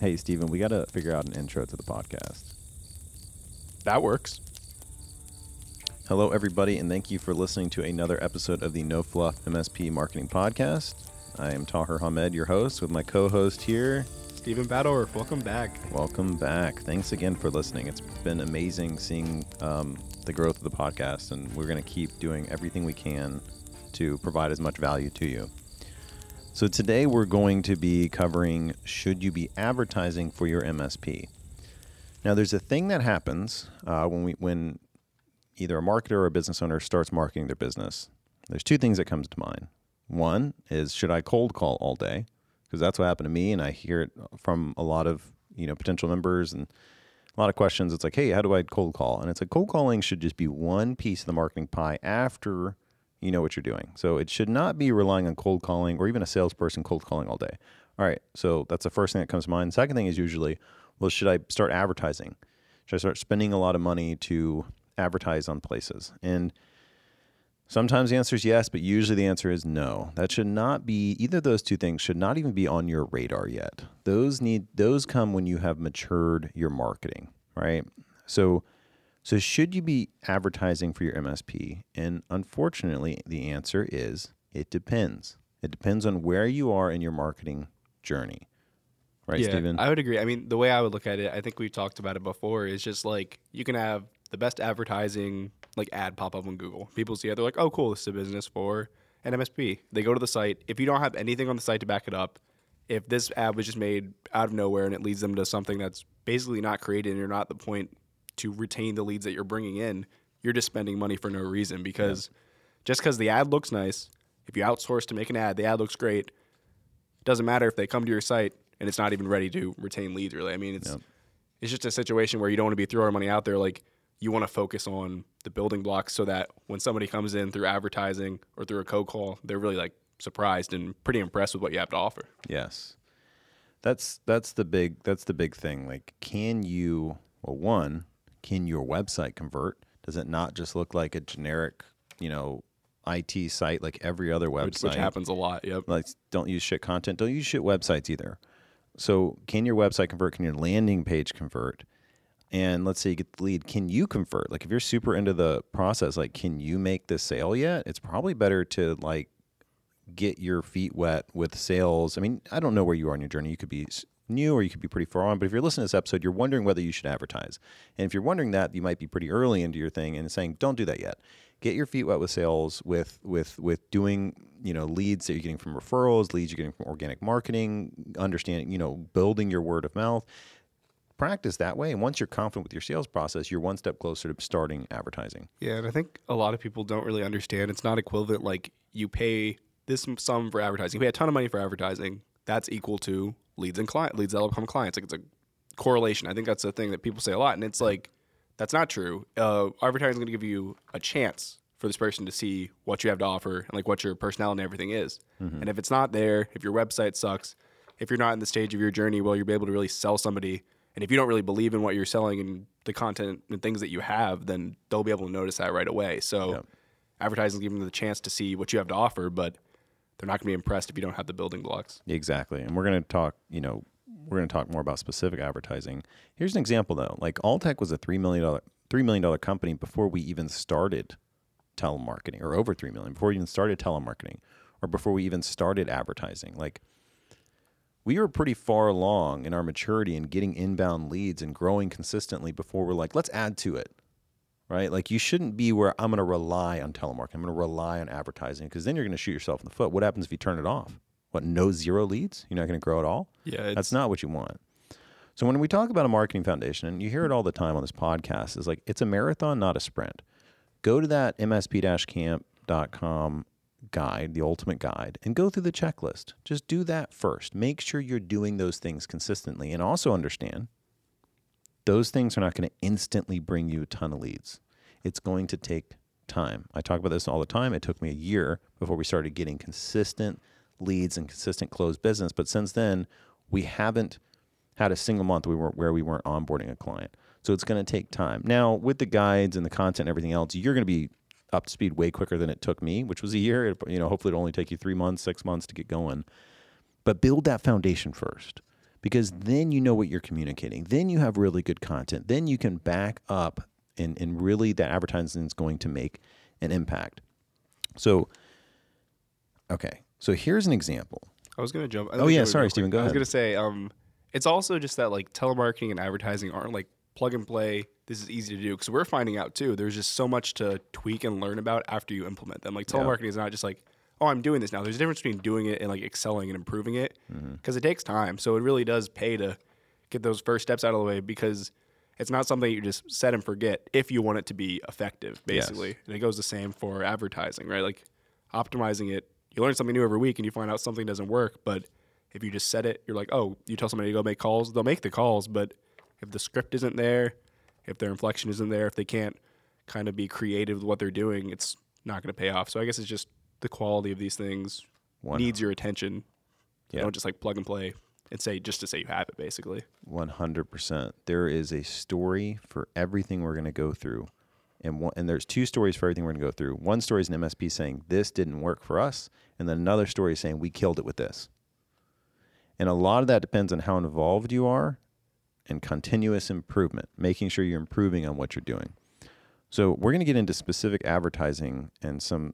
Hey, Stephen, we got to figure out an intro to the podcast. That works. Hello, everybody, and thank you for listening to another episode of the No Fluff MSP Marketing Podcast. I am Tahir Hamed, your host, with my co-host here, Stephen Baddorf. Welcome back. Welcome back. Thanks again for listening. It's been amazing seeing the growth of the podcast, and we're going to keep doing everything we can to provide as much value to you. So today we're going to be covering, should you be advertising for your MSP? Now there's a thing that happens when either a marketer or a business owner starts marketing their business. There's two things that comes to mind. One is, should I cold call all day? Because that's what happened to me, and I hear it from a lot of potential members and a lot of questions. It's like, hey, how do I cold call? And it's like, cold calling should just be one piece of the marketing pie after you know what you're doing. So it should not be relying on cold calling or even a salesperson cold calling all day. All right, so that's the first thing that comes to mind. Second thing is usually, well, should I start advertising? Should I start spending a lot of money to advertise on places? And sometimes the answer is yes, but usually the answer is no. That should not be, either of those two things should not even be on your radar yet. Those come when you have matured your marketing, right? So should you be advertising for your MSP? And unfortunately, the answer is it depends. It depends on where you are in your marketing journey. Right, yeah, Stephen? I would agree. I mean, the way I would look at it, I think we've talked about it before, is just like you can have the best advertising, like ad pop up on Google. People see it, they're like, oh, cool, this is a business for an MSP. They go to the site. If you don't have anything on the site to back it up, if this ad was just made out of nowhere and it leads them to something that's basically not created and you're not at the point to retain the leads that you're bringing in, you're just spending money for no reason because just because the ad looks nice, if you outsource to make an ad, the ad looks great. It doesn't matter if they come to your site and it's not even ready to retain leads, really. I mean, it's just a situation where you don't want to be throwing money out there. Like, you want to focus on the building blocks so that when somebody comes in through advertising or through a cold call, they're really like surprised and pretty impressed with what you have to offer. Yes. That's the big thing. Like, can your website convert? Does it not just look like a generic, IT site like every other website? Which happens a lot, yep. Like, don't use shit content. Don't use shit websites either. So can your website convert? Can your landing page convert? And let's say you get the lead. Can you convert? Like, if you're super into the process, like, can you make this sale yet? It's probably better to, like, get your feet wet with sales. I mean, I don't know where you are in your journey. You could be new or you could be pretty far on. But if you're listening to this episode, you're wondering whether you should advertise. And if you're wondering that, you might be pretty early into your thing and saying, don't do that yet. Get your feet wet with sales, with doing, leads that you're getting from referrals, leads you're getting from organic marketing, understanding, building your word of mouth. Practice that way, and once you're confident with your sales process, you're one step closer to starting advertising. Yeah, and I think a lot of people don't really understand. It's not equivalent. Like, you pay this sum for advertising. You pay a ton of money for advertising. That's equal to leads and leads that'll become clients. Like, it's a correlation. I think that's the thing that people say a lot, and it's like, that's not true. Advertising is going to give you a chance for this person to see what you have to offer and like what your personality and everything is. Mm-hmm. And if it's not there, if your website sucks, if you're not in the stage of your journey, well, you'll be able to really sell somebody. And if you don't really believe in what you're selling and the content and things that you have, then they'll be able to notice that right away. So Advertising is giving them the chance to see what you have to offer, but they're not going to be impressed if you don't have the building blocks. Exactly. And we're going to talk, more about specific advertising. Here's an example, though. Like, Alltech was a $3 million company before we even started telemarketing, or over $3 million, before we even started telemarketing, or before we even started advertising. Like, we were pretty far along in our maturity in getting inbound leads and growing consistently before we're like, let's add to it, right? Like, you shouldn't be where I'm going to rely on telemarketing. I'm going to rely on advertising, because then you're going to shoot yourself in the foot. What happens if you turn it off? What, no zero leads? You're not going to grow at all? Yeah, that's not what you want. So when we talk about a marketing foundation, and you hear it all the time on this podcast, is like, it's a marathon, not a sprint. Go to that msp-camp.com guide, the ultimate guide, and go through the checklist. Just do that first. Make sure you're doing those things consistently, and also understand those things are not going to instantly bring you a ton of leads. It's going to take time. I talk about this all the time. It took me a year before we started getting consistent leads and consistent closed business, but since then we haven't had a single month we weren't onboarding a client. So it's going to take time. Now, with the guides and the content and everything else, you're going to be up to speed way quicker than it took me, which was a year. Hopefully it'll only take you 3 months, 6 months to get going. But build that foundation first. because then you know what you're communicating. Then you have really good content. Then you can back up and really that advertising is going to make an impact. So, okay. So here's an example. I was going to jump. Oh, yeah. Sorry, Stephen. Go ahead. I was going to say, it's also just that like telemarketing and advertising aren't like plug and play. This is easy to do because we're finding out too. There's just so much to tweak and learn about after you implement them. Like telemarketing is not just like, oh, I'm doing this now. There's a difference between doing it and like excelling and improving it because it takes time. So it really does pay to get those first steps out of the way because it's not something you just set and forget if you want it to be effective, basically. Yes. And it goes the same for advertising, right? Like optimizing it. You learn something new every week and you find out something doesn't work. But if you just set it, you're like, oh, you tell somebody to go make calls, they'll make the calls. But if the script isn't there, if their inflection isn't there, if they can't kind of be creative with what they're doing, it's not going to pay off. So I guess it's just the quality of these things needs your attention. Yeah. You don't just like plug and play and say just to say you have it, basically. 100%. There is a story for everything we're going to go through. And there's two stories for everything we're going to go through. One story is an MSP saying this didn't work for us. And then another story is saying we killed it with this. And a lot of that depends on how involved you are and continuous improvement, making sure you're improving on what you're doing. So we're going to get into specific advertising and some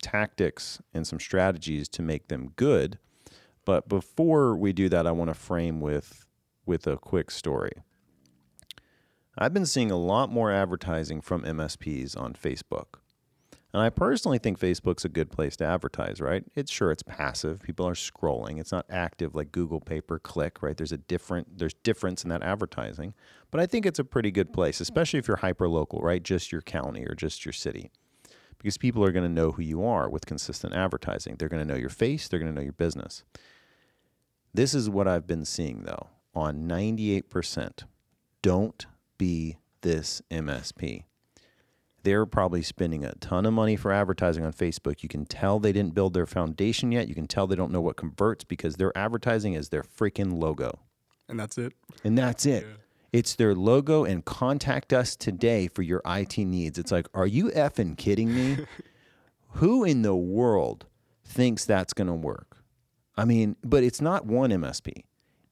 tactics and some strategies to make them good. But before we do that, I want to frame with a quick story. I've been seeing a lot more advertising from MSPs on Facebook. And I personally think Facebook's a good place to advertise, right? It's passive. People are scrolling. It's not active like Google pay-per-click, right? There's difference in that advertising. But I think it's a pretty good place, especially if you're hyper-local, right? Just your county or just your city. Because people are going to know who you are with consistent advertising. They're going to know your face. They're going to know your business. This is what I've been seeing, though, on 98%. Don't be this MSP. They're probably spending a ton of money for advertising on Facebook. You can tell they didn't build their foundation yet. You can tell they don't know what converts because their advertising is their freaking logo. And that's it. Yeah. It's their logo and contact us today for your IT needs. It's like, are you effing kidding me? Who in the world thinks that's going to work? I mean, but it's not one MSP.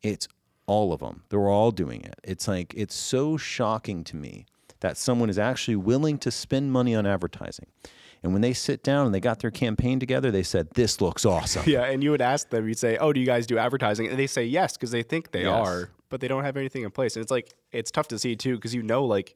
It's all of them. They're all doing it. It's like, it's so shocking to me that someone is actually willing to spend money on advertising. And when they sit down and they got their campaign together, they said, this looks awesome. Yeah, and you would ask them, you'd say, oh, do you guys do advertising? And they say yes, because they think they are, but they don't have anything in place. And it's like, it's tough to see, too, because you know, like,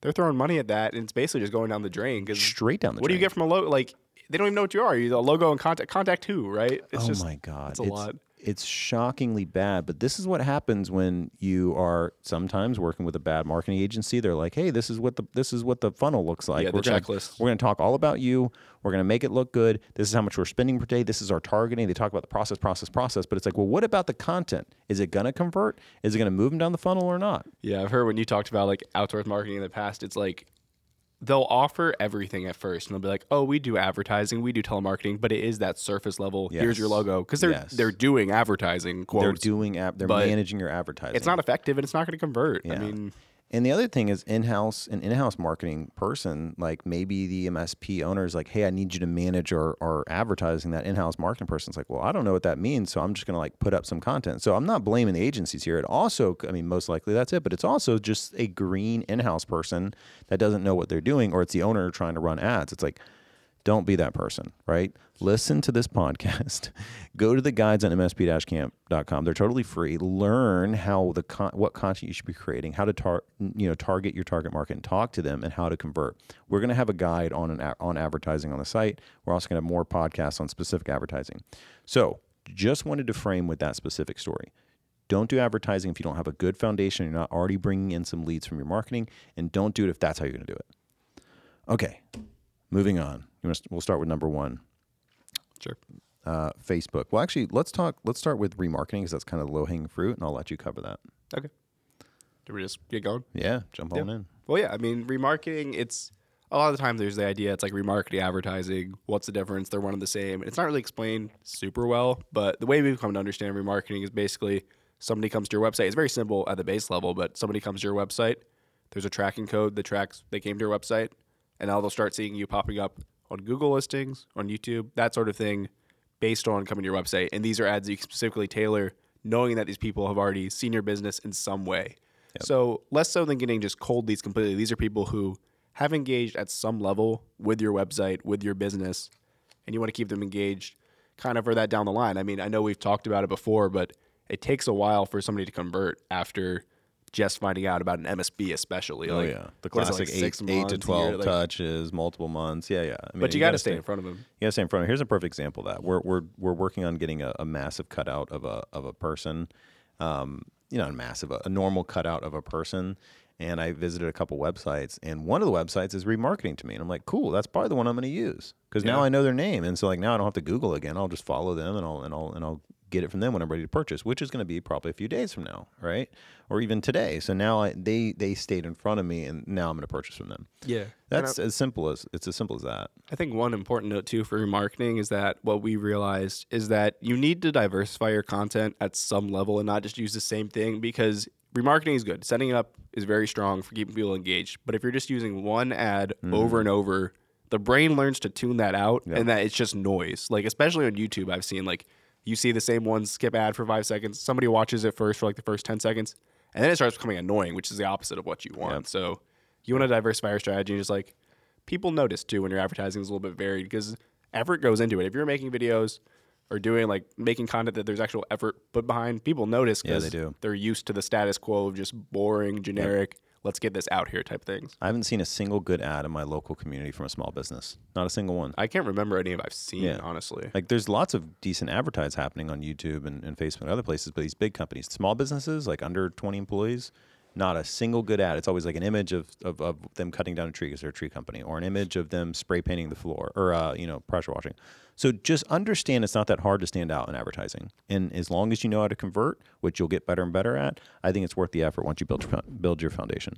they're throwing money at that, and it's basically just going down the drain. Straight down the drain. What do you get from a logo? Like, they don't even know what you are. You're the logo and contact. Contact who, right? My God. It's a lot. It's shockingly bad, but this is what happens when you are sometimes working with a bad marketing agency. They're like, "Hey, this is what the funnel looks like. Yeah, we're going to talk all about you. We're going to make it look good. This is how much we're spending per day. This is our targeting." They talk about the process, but it's like, well, what about the content? Is it going to convert? Is it going to move them down the funnel or not? Yeah, I've heard when you talked about like outsourced marketing in the past, it's like they'll offer everything at first, and they'll be like, "Oh, we do advertising, we do telemarketing, but it is that surface level. Yes. Here's your logo," because they're doing advertising. Quotes, they're managing your advertising. It's not effective, and it's not going to convert. Yeah. I mean, and the other thing is an in-house marketing person, like maybe the MSP owner is like, "Hey, I need you to manage our advertising." That in-house marketing person's like, "Well, I don't know what that means, so I'm just going to like put up some content." So I'm not blaming the agencies here. It also, I mean, most likely that's it, but it's also just a green in-house person that doesn't know what they're doing, or it's the owner trying to run ads. It's like, don't be that person, right? Listen to this podcast. Go to the guides on msp-camp.com. They're totally free. Learn how what content you should be creating, how to target your target market and talk to them, and how to convert. We're going to have a guide on advertising on the site. We're also going to have more podcasts on specific advertising. So just wanted to frame with that specific story. Don't do advertising if you don't have a good foundation, you're not already bringing in some leads from your marketing, and don't do it if that's how you're going to do it. Okay, moving on. We'll start with number one. Sure. Facebook. Well, actually, let's start with remarketing because that's kind of the low-hanging fruit, and I'll let you cover that. Okay. Do we just get going? Yeah, jump on in. Well, yeah, I mean, remarketing, it's a lot of the time there's the idea it's like remarketing, advertising, what's the difference? They're one and the same. It's not really explained super well, but the way we've come to understand remarketing is basically somebody comes to your website. It's very simple at the base level, but somebody comes to your website. There's a tracking code that tracks they came to your website, and now they'll start seeing you popping up on Google listings, on YouTube, that sort of thing, based on coming to your website. And these are ads that you can specifically tailor knowing that these people have already seen your business in some way. Yep. So less so than getting just cold leads completely. These are people who have engaged at some level with your website, with your business, and you want to keep them engaged kind of for that down the line. I mean, I know we've talked about it before, but it takes a while for somebody to convert after just finding out about an MSP, especially. Oh, like, yeah. The classic like 8 to 12 like, touches, multiple months. Yeah, yeah. I mean, but you got to stay in front of them. You got to stay in front of them. Here's a perfect example of that. We're working on getting a massive cutout of a person, you know, a normal cutout of a person. And I visited a couple websites, and one of the websites is remarketing to me. And I'm like, cool, that's probably the one I'm going to use because now I know their name. And so like now I don't have to Google again. I'll just follow them and I'll get it from them when I'm ready to purchase, which is going to be probably a few days from now, right? Or even today. So now they stayed in front of me, and now I'm going to purchase from them. Yeah, that's as simple as that. I think one important note too for remarketing is that what we realized is that you need to diversify your content at some level and not just use the same thing, because remarketing is good. Setting it up is very strong for keeping people engaged. But if you're just using one ad over and over, the brain learns to tune that out and that it's just noise. Like, especially on YouTube, I've seen like you see the same one skip ad for 5 seconds. Somebody watches it first for like the first 10 seconds and then it starts becoming annoying, which is the opposite of what you want. Yep. So you want to diversify your strategy. Just like people notice too when your advertising is a little bit varied because effort goes into it. If you're making videos or doing like making content that there's actual effort put behind, people notice because they're used to the status quo of just boring, generic, let's get this out here type things. I haven't seen a single good ad in my local community from a small business. Not a single one. I can't remember any I've seen, honestly. Like there's lots of decent advertising happening on YouTube and Facebook and other places, but these big companies, small businesses, like under 20 employees, not a single good ad. It's always like an image of them cutting down a tree because they're a tree company, or an image of them spray painting the floor, or pressure washing. So just understand it's not that hard to stand out in advertising. And as long as you know how to convert, which you'll get better and better at, I think it's worth the effort once you build your foundation.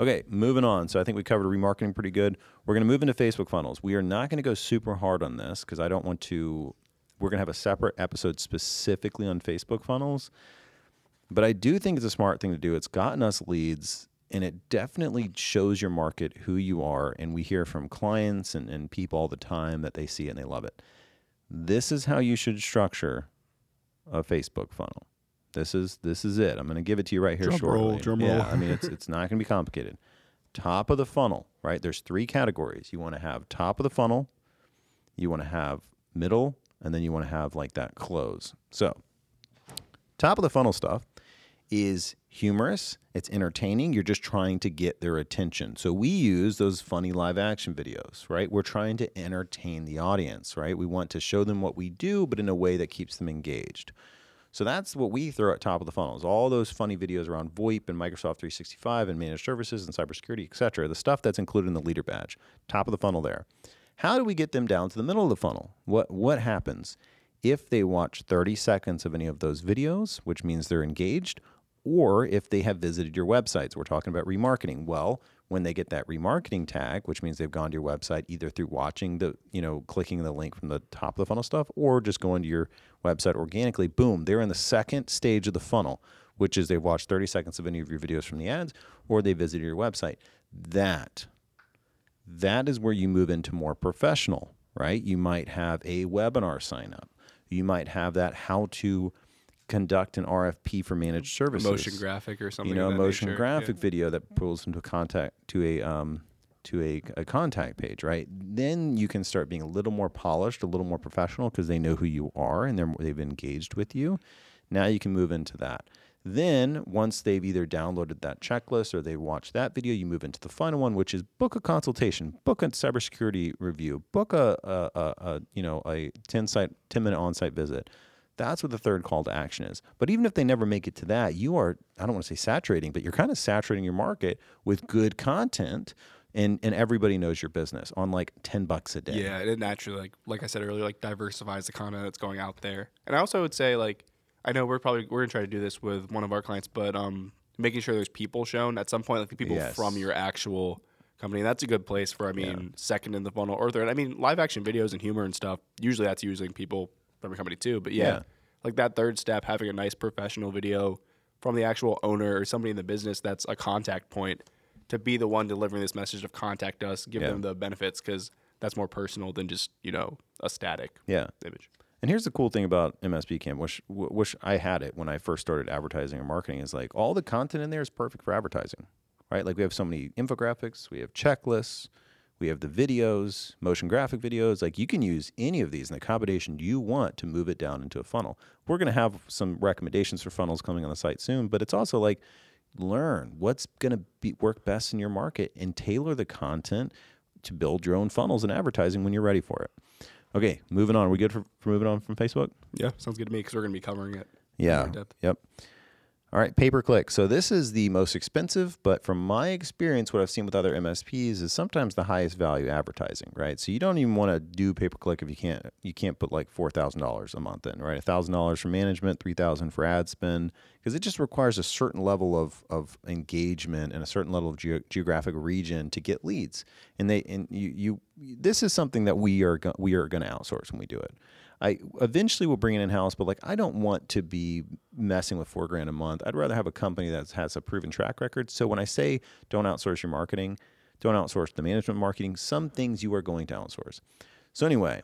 Okay, moving on. So I think we covered remarketing pretty good. We're going to move into Facebook funnels. We are not going to go super hard on this because I don't want to. We're going to have a separate episode specifically on Facebook funnels. But I do think it's a smart thing to do. It's gotten us leads, and it definitely shows your market who you are. And we hear from clients and people all the time that they see it and they love it. This is how you should structure a Facebook funnel. This is it. I'm going to give it to you right here shortly. Drum roll. I mean, it's not going to be complicated. Top of the funnel, right? There's three categories. You want to have top of the funnel, you want to have middle, and then you want to have like that close. So top of the funnel stuff is humorous. It's entertaining. You're just trying to get their attention. So we use those funny live action videos, right? We're trying to entertain the audience, right? We want to show them what we do, but in a way that keeps them engaged. So that's what we throw at top of the funnels. All those funny videos around VoIP and Microsoft 365 and managed services and cybersecurity, et cetera. The stuff that's included in the leader badge. Top of the funnel there. How do we get them down to the middle of the funnel? What happens? If they watch 30 seconds of any of those videos, which means they're engaged, or if they have visited your websites, we're talking about remarketing. Well, when they get that remarketing tag, which means they've gone to your website either through watching the, clicking the link from the top of the funnel stuff, or just going to your website organically, boom, they're in the second stage of the funnel, which is they've watched 30 seconds of any of your videos from the ads, or they visited your website. That is where you move into more professional, right? You might have a webinar sign up. You might have that how to conduct an RFP for managed services, motion graphic or something. Video that pulls them to a contact page, right? Then you can start being a little more polished, a little more professional because they know who you are and they've engaged with you. Now you can move into that. Then once they've either downloaded that checklist or they watched that video, you move into the final one, which is book a consultation, book a cybersecurity review, book a 10-minute on-site visit. That's what the third call to action is. But even if they never make it to that, you are, I don't want to say saturating, but you're kind of saturating your market with good content. And everybody knows your business on like $10 a day. Yeah, it naturally, like I said earlier, like diversifies the content that's going out there. And I also would say like, I know we're gonna try to do this with one of our clients, but making sure there's people shown at some point, like the people from your actual company. That's a good place for second in the funnel or third. I mean, live action videos and humor and stuff. Usually, that's using people from your company too. But like that third step, having a nice professional video from the actual owner or somebody in the business that's a contact point to be the one delivering this message of contact us, give them the benefits because that's more personal than just a static image. And here's the cool thing about MSP Camp, which I had it when I first started advertising and marketing, is like all the content in there is perfect for advertising, right? Like we have so many infographics, we have checklists, we have the videos, motion graphic videos. Like you can use any of these and the combination you want to move it down into a funnel. We're going to have some recommendations for funnels coming on the site soon, but it's also like learn what's going to work best in your market and tailor the content to build your own funnels and advertising when you're ready for it. Okay, moving on. Are we good for moving on from Facebook? Yeah, sounds good to me because we're going to be covering it. Yeah, in depth. Yep. All right, pay-per-click. So this is the most expensive, but from my experience, what I've seen with other MSPs is sometimes the highest value advertising, right? So you don't even want to do pay-per-click if you can't put like $4,000 a month in, right? $1,000 for management, $3,000 for ad spend, because it just requires a certain level of engagement and a certain level of geographic region to get leads. And this is something that we are going to outsource when we do it. I eventually will bring it in-house, but like I don't want to be messing with $4,000 a month. I'd rather have a company that has a proven track record. So when I say don't outsource your marketing, don't outsource the management marketing, some things you are going to outsource. So anyway,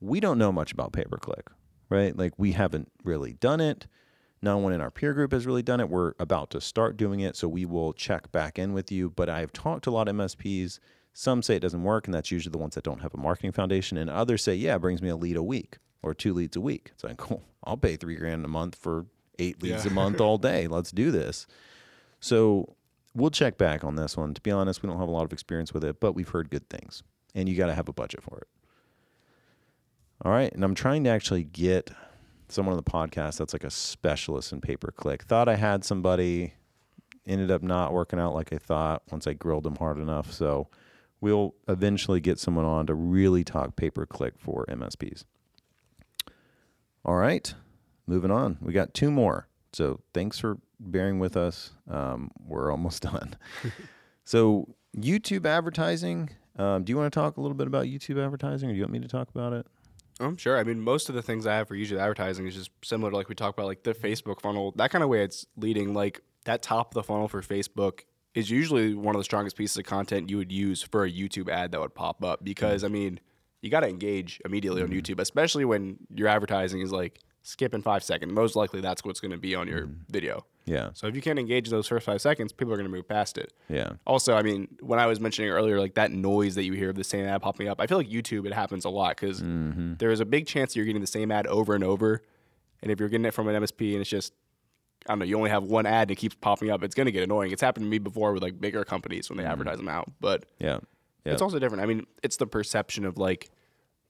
we don't know much about pay-per-click, right? Like we haven't really done it. No one in our peer group has really done it. We're about to start doing it, so we will check back in with you. But I've talked to a lot of MSPs. Some say it doesn't work, and that's usually the ones that don't have a marketing foundation. And others say, yeah, it brings me a lead a week. Or 2 leads a week. It's like, cool, I'll pay $3,000 a month for 8 leads a month all day. Let's do this. So we'll check back on this one. To be honest, we don't have a lot of experience with it, but we've heard good things. And you got to have a budget for it. All right. And I'm trying to actually get someone on the podcast that's like a specialist in pay-per-click. Thought I had somebody, ended up not working out like I thought once I grilled them hard enough. So we'll eventually get someone on to really talk pay-per-click for MSPs. All right, moving on. We got 2 more. So thanks for bearing with us. We're almost done. So YouTube advertising. Do you want to talk a little bit about YouTube advertising, or do you want me to talk about it? Sure. I mean, most of the things I have for YouTube advertising is just similar to like we talked about, like the Facebook funnel, that kind of way it's leading. Like that top of the funnel for Facebook is usually one of the strongest pieces of content you would use for a YouTube ad that would pop up because, I mean, you got to engage immediately on YouTube, especially when your advertising is like skip in 5 seconds. Most likely that's what's going to be on your video. Yeah. So if you can't engage in those first 5 seconds, people are going to move past it. Yeah. Also, I mean, when I was mentioning earlier, like that noise that you hear of the same ad popping up, I feel like YouTube, it happens a lot because there is a big chance that you're getting the same ad over and over. And if you're getting it from an MSP and it's just, I don't know, you only have one ad and it keeps popping up, it's going to get annoying. It's happened to me before with like bigger companies when they advertise them out. But yeah. Yep. It's also different. I mean, it's the perception of like,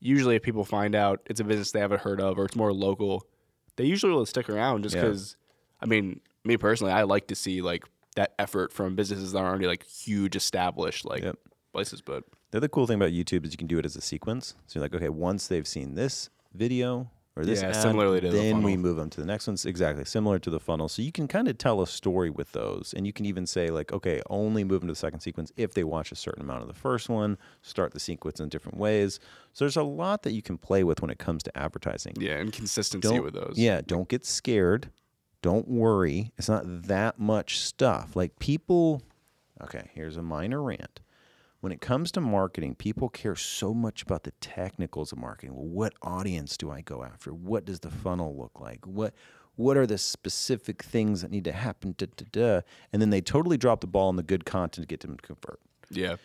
usually if people find out it's a business they haven't heard of or it's more local, they usually will stick around just because, I mean, me personally, I like to see like that effort from businesses that are already like huge established like places. But the other cool thing about YouTube is you can do it as a sequence. So you're like, okay, once they've seen this video or this ad, similarly to then the funnel, we move them to the next ones. Exactly, similar to the funnel. So you can kind of tell a story with those, and you can even say like, okay, only move them to the second sequence if they watch a certain amount of the first one, start the sequence in different ways. So there's a lot that you can play with when it comes to advertising. Yeah, and consistency with those. Yeah, don't get scared. Don't worry. It's not that much stuff. Like people, okay, here's a minor rant. When it comes to marketing, people care so much about the technicals of marketing. Well, what audience do I go after? What does the funnel look like? What are the specific things that need to happen? And then they totally drop the ball on the good content to get them to convert. Yeah.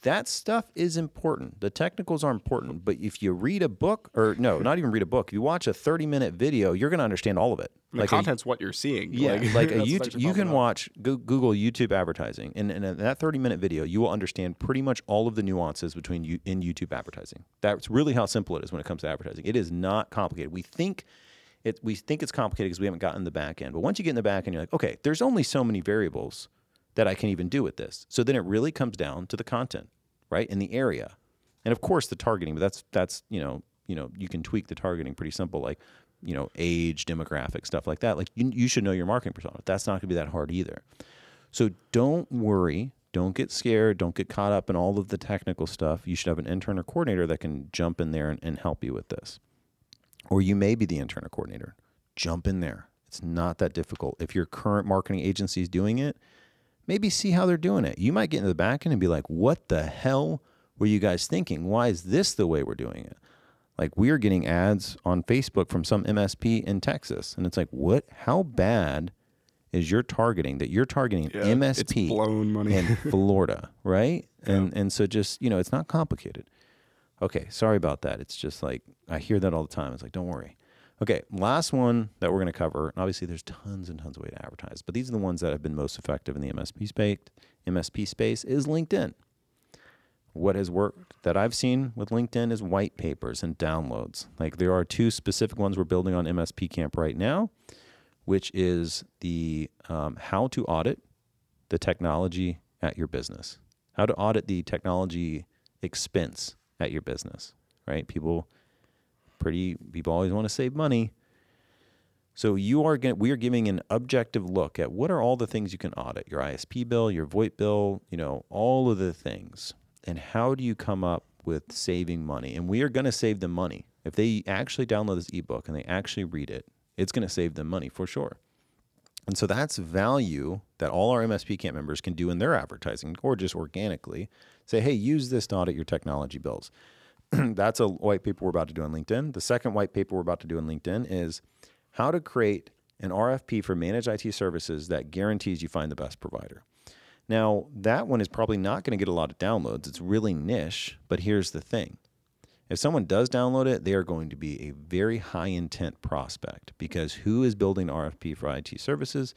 That stuff is important. The technicals are important. But if you read a book, or no, not even read a book, if you watch a 30-minute video, you're going to understand all of it. Like the content's what you're seeing. Yeah, like a YouTube, you can watch, Google YouTube advertising, and in that 30-minute video, you will understand pretty much all of the nuances between you in YouTube advertising. That's really how simple it is when it comes to advertising. It is not complicated. We think it's complicated because we haven't gotten the back end. But once you get in the back end, you're like, okay, there's only so many variables that I can even do with this. So then it really comes down to the content, right? And the area. And of course the targeting, but that's you know, you can tweak the targeting pretty simple, like, you know, age, demographic, stuff like that. Like you should know your marketing persona. That's not gonna be that hard either. So don't worry, don't get scared, don't get caught up in all of the technical stuff. You should have an intern or coordinator that can jump in there and help you with this. Or you may be the intern or coordinator. Jump in there. It's not that difficult. If your current marketing agency is doing it, maybe see how they're doing it. You might get into the back end and be like, what the hell were you guys thinking? Why is this the way we're doing it? Like, we're getting ads on Facebook from some MSP in Texas. And it's like, what? How bad is your targeting that you're targeting MSP blown money. In Florida, right? Yeah. And so just, you know, it's not complicated. Okay, sorry about that. It's just like, I hear that all the time. It's like, don't worry. Okay, last one that we're going to cover, and obviously there's tons and tons of ways to advertise, but these are the ones that have been most effective in the MSP space is LinkedIn. What has worked that I've seen with LinkedIn is white papers and downloads. Like, there are two specific ones we're building on MSP Camp right now, which is the how to audit the technology at your business, how to audit the technology expense at your business, right? People always want to save money. So we are giving an objective look at what are all the things you can audit, your ISP bill, your VoIP bill, you know, all of the things. And how do you come up with saving money? And we are going to save them money. If they actually download this ebook and they actually read it, it's going to save them money for sure. And so that's value that all our MSP Camp members can do in their advertising, or just organically say, hey, use this to audit your technology bills. That's a white paper we're about to do on LinkedIn. The second white paper we're about to do on LinkedIn is how to create an RFP for managed IT services that guarantees you find the best provider. Now, that one is probably not going to get a lot of downloads. It's really niche, but here's the thing. If someone does download it, they are going to be a very high-intent prospect, because who is building an RFP for IT services?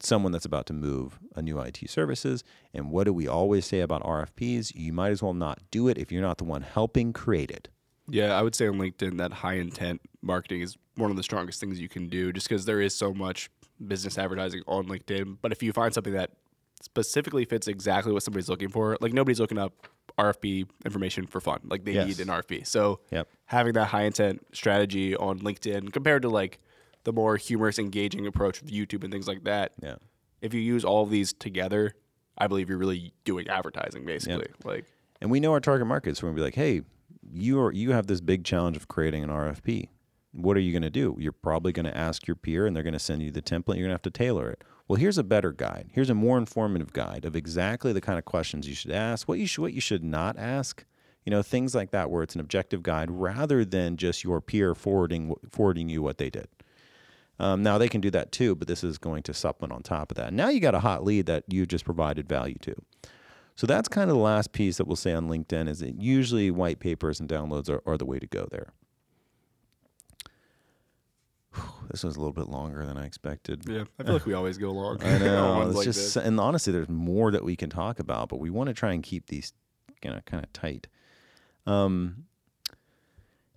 Someone that's about to move a new IT services. And what do we always say about RFPs? You might as well not do it if you're not the one helping create it. Yeah, I would say on LinkedIn that high-intent marketing is one of the strongest things you can do, just because there is so much business advertising on LinkedIn. But if you find something that specifically fits exactly what somebody's looking for. Like, nobody's looking up RFP information for fun. Like, they need an RFP. So having that high intent strategy on LinkedIn compared to like the more humorous, engaging approach of YouTube and things like that. Yeah. If you use all of these together, I believe you're really doing advertising basically. Yeah. Like, and we know our target markets. So we're gonna be like, hey, you have this big challenge of creating an RFP. What are you gonna do? You're probably gonna ask your peer, and they're gonna send you the template. You're gonna have to tailor it. Well, here's a better guide. Here's a more informative guide of exactly the kind of questions you should ask, what you should not ask, you know, things like that, where it's an objective guide rather than just your peer forwarding you what they did. Now, they can do that too, but this is going to supplement on top of that. Now you got a hot lead that you just provided value to. So that's kind of the last piece that we'll say on LinkedIn, is that usually white papers and downloads are the way to go there. This was a little bit longer than I expected. Yeah, I feel like we always go long. I know. It's like just, and honestly, there's more that we can talk about, but we want to try and keep these kind of tight.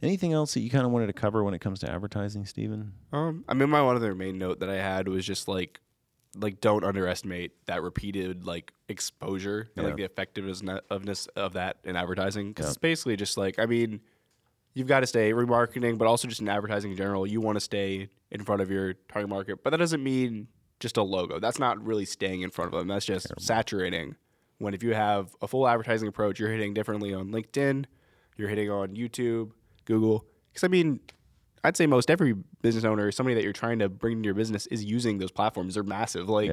Anything else that you kind of wanted to cover when it comes to advertising, Stephen? I mean, my one other main note that I had was just like don't underestimate that repeated like exposure and like the effectiveness of that in advertising, because it's basically just like, I mean, you've got to stay remarketing, but also just in advertising in general, you want to stay in front of your target market. But that doesn't mean just a logo. That's not really staying in front of them. That's just saturating. When if you have a full advertising approach, you're hitting differently on LinkedIn, you're hitting on YouTube, Google. Because, I mean, I'd say most every business owner, somebody that you're trying to bring into your business, is using those platforms. They're massive. Like,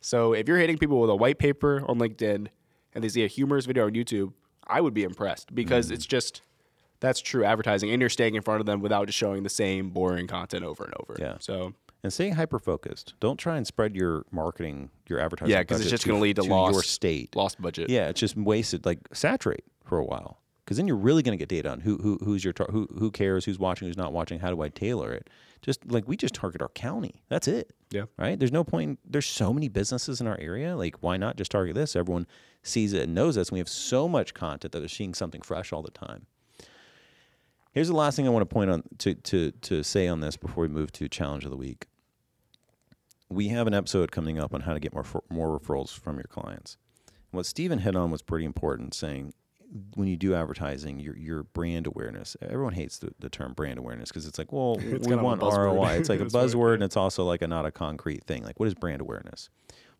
so if you're hitting people with a white paper on LinkedIn and they see a humorous video on YouTube, I would be impressed, because it's just... that's true advertising, and you're staying in front of them without just showing the same boring content over and over. Yeah. So, and staying hyper-focused. Don't try and spread your marketing, your advertising. Yeah, because it's just going to lead to lost budget. Yeah, it's just wasted. Like, saturate for a while, because then you're really going to get data on who's your who cares, who's watching, who's not watching. How do I tailor it? Just like, we just target our county. That's it. Yeah. Right. There's no point. There's so many businesses in our area. Like, why not just target this? Everyone sees it and knows us, and we have so much content that they're seeing something fresh all the time. Here's the last thing I want to point on to say on this before we move to Challenge of the Week. We have an episode coming up on how to get more referrals from your clients. What Stephen hit on was pretty important, saying when you do advertising, your brand awareness. Everyone hates the term brand awareness, because it's like, well, it's we want ROI. It's like a buzzword, and it's also like not a concrete thing. Like, what is brand awareness?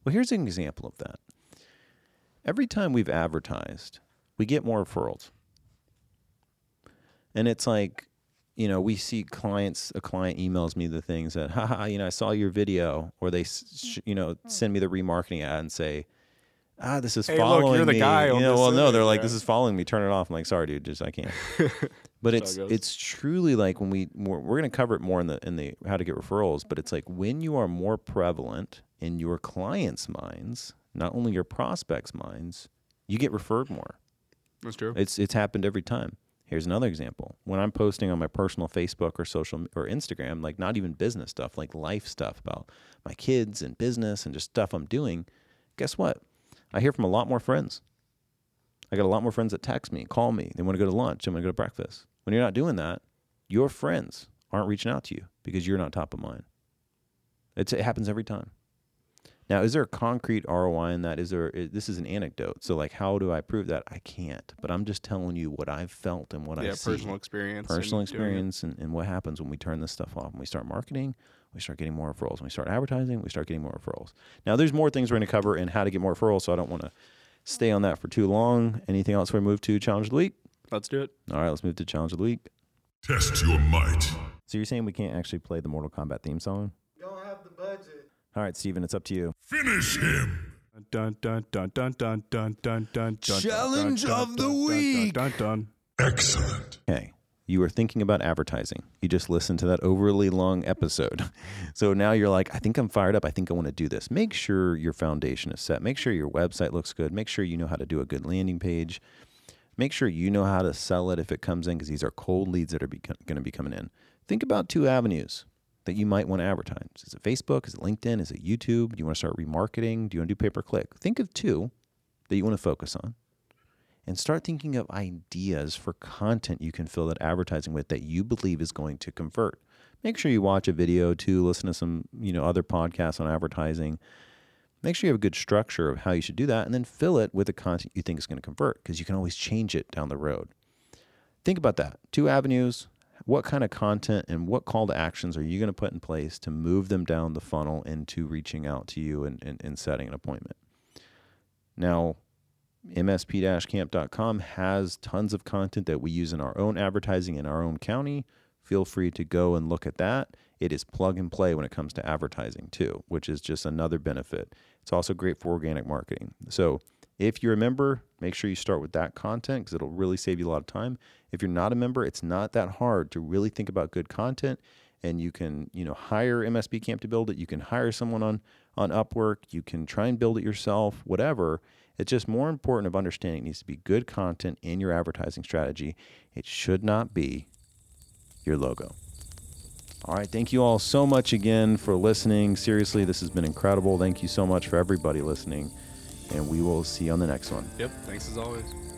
Well, here's an example of that. Every time we've advertised, we get more referrals. And it's like, you know, we see clients, a client emails me the things that, haha, you know, I saw your video, or they, you know, send me the remarketing ad and say, this is following me. Look, you're the guy on this. Well, no, they're like, this is following me. Turn it off. I'm like, sorry, dude, I can't. But it's truly like when we're going to cover it more in the how to get referrals, but it's like when you are more prevalent in your clients' minds, not only your prospects' minds, you get referred more. That's true. It's happened every time. Here's another example. When I'm posting on my personal Facebook or social or Instagram, like not even business stuff, like life stuff about my kids and business and just stuff I'm doing, guess what? I hear from a lot more friends. I got a lot more friends that text me, call me. They want to go to lunch. I'm going to go to breakfast. When you're not doing that, your friends aren't reaching out to you because you're not top of mind. It happens every time. Now, is there a concrete ROI in that? This is an anecdote. So, like, how do I prove that? I can't. But I'm just telling you what I've felt and what I've seen. Personal experience and what happens when we turn this stuff off. When we start marketing, we start getting more referrals. When we start advertising, we start getting more referrals. Now, there's more things we're going to cover in how to get more referrals, so I don't want to stay on that for too long. Anything else we move to Challenge of the Week? Let's do it. All right, let's move to Challenge of the Week. Test your might. So you're saying we can't actually play the Mortal Kombat theme song? You don't have the budget. All right, Steven, it's up to you. Finish him. Dun, dun, dun, dun, dun, dun, dun, dun, Challenge of the Week. Dun, dun, dun. Excellent. Okay, you were thinking about advertising. You just listened to that overly long episode. So now you're like, I think I'm fired up. I think I want to do this. Make sure your foundation is set. Make sure your website looks good. Make sure you know how to do a good landing page. Make sure you know how to sell it if it comes in, because these are cold leads that are going to be coming in. Think about two avenues that you might want to advertise. Is it Facebook? Is it LinkedIn? Is it YouTube? Do you want to start remarketing? Do you want to do pay-per-click? Think of two that you want to focus on. And start thinking of ideas for content you can fill that advertising with that you believe is going to convert. Make sure you watch a video too, listen to some, other podcasts on advertising. Make sure you have a good structure of how you should do that, and then fill it with the content you think is going to convert, because you can always change it down the road. Think about that. Two avenues, what kind of content and what call to actions are you going to put in place to move them down the funnel into reaching out to you and setting an appointment? Now, msp-camp.com has tons of content that we use in our own advertising in our own county. Feel free to go and look at that. It is plug and play when it comes to advertising too, which is just another benefit. It's also great for organic marketing. So if you're a member, make sure you start with that content because it'll really save you a lot of time. If you're not a member, it's not that hard to really think about good content, and you can, hire MSP Camp to build it. You can hire someone on Upwork. You can try and build it yourself, whatever. It's just more important of understanding it needs to be good content in your advertising strategy. It should not be your logo. All right. Thank you all so much again for listening. Seriously, this has been incredible. Thank you so much for everybody listening. And we will see you on the next one. Yep. Thanks as always.